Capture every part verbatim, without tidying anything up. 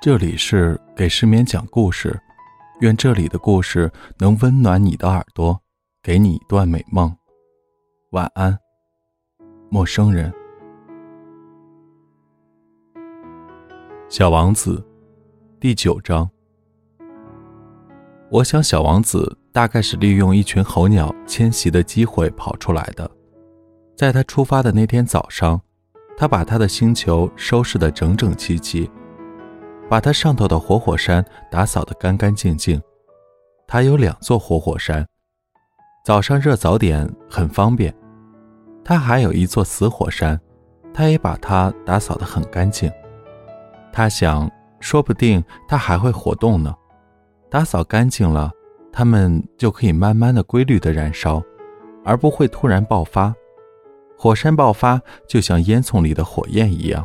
这里是给失眠讲故事，愿这里的故事能温暖你的耳朵，给你一段美梦。晚安，陌生人。小王子第九章。我想小王子大概是利用一群候鸟迁徙的机会跑出来的。在他出发的那天早上，他把他的星球收拾得整整齐齐，把他上头的活火山打扫得干干净净。他有两座活火山，早上热早点很方便。他还有一座死火山，他也把它打扫得很干净。他想，说不定他还会活动呢。打扫干净了，它们就可以慢慢的规律的燃烧，而不会突然爆发。火山爆发就像烟囱里的火焰一样。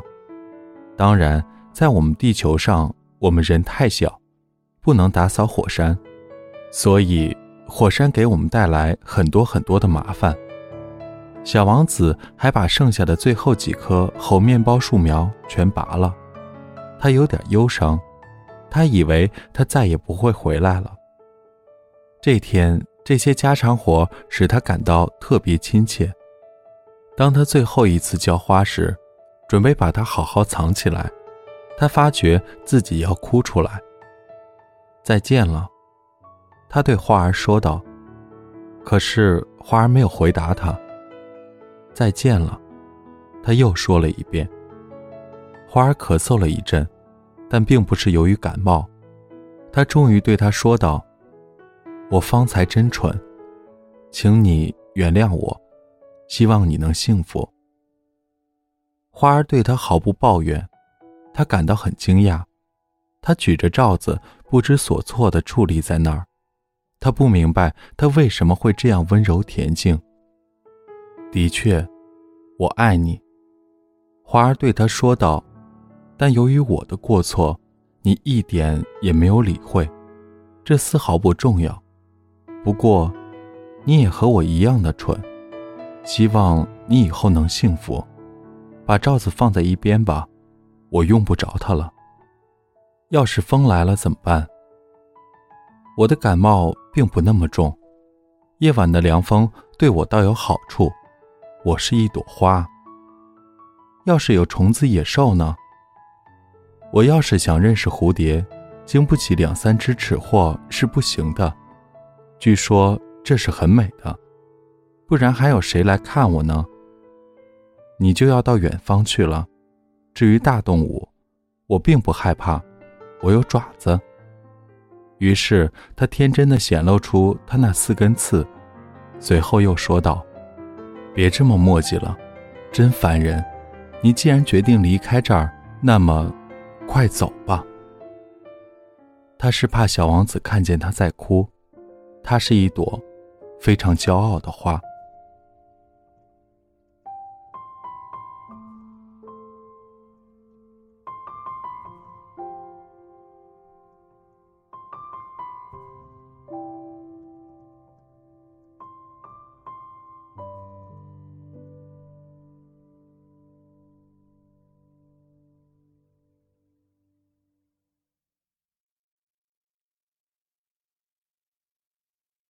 当然，在我们地球上，我们人太小，不能打扫火山，所以火山给我们带来很多很多的麻烦。小王子还把剩下的最后几棵猴面包树苗全拔了，他有点忧伤，他以为他再也不会回来了。这天，这些家常活使他感到特别亲切。当他最后一次浇花时，准备把它好好藏起来，他发觉自己要哭出来。再见了，他对花儿说道。可是花儿没有回答他。再见了，他又说了一遍。花儿咳嗽了一阵，但并不是由于感冒。他终于对他说道，我方才真蠢，请你原谅我，希望你能幸福。花儿对他毫不抱怨，他感到很惊讶。他举着罩子不知所措地矗立在那儿，他不明白他为什么会这样温柔恬静。的确，我爱你，花儿对他说道，但由于我的过错，你一点也没有理会，这丝毫不重要。不过你也和我一样的蠢，希望你以后能幸福。把罩子放在一边吧，我用不着它了。要是风来了怎么办？我的感冒并不那么重，夜晚的凉风对我倒有好处，我是一朵花。要是有虫子野兽呢？我要是想认识蝴蝶，经不起两三只尺货是不行的，据说这是很美的。不然还有谁来看我呢？你就要到远方去了。至于大动物，我并不害怕，我有爪子。于是他天真地显露出他那四根刺，随后又说道，别这么磨叽了，真烦人。你既然决定离开这儿，那么快走吧。他是怕小王子看见他在哭，他是一朵非常骄傲的花。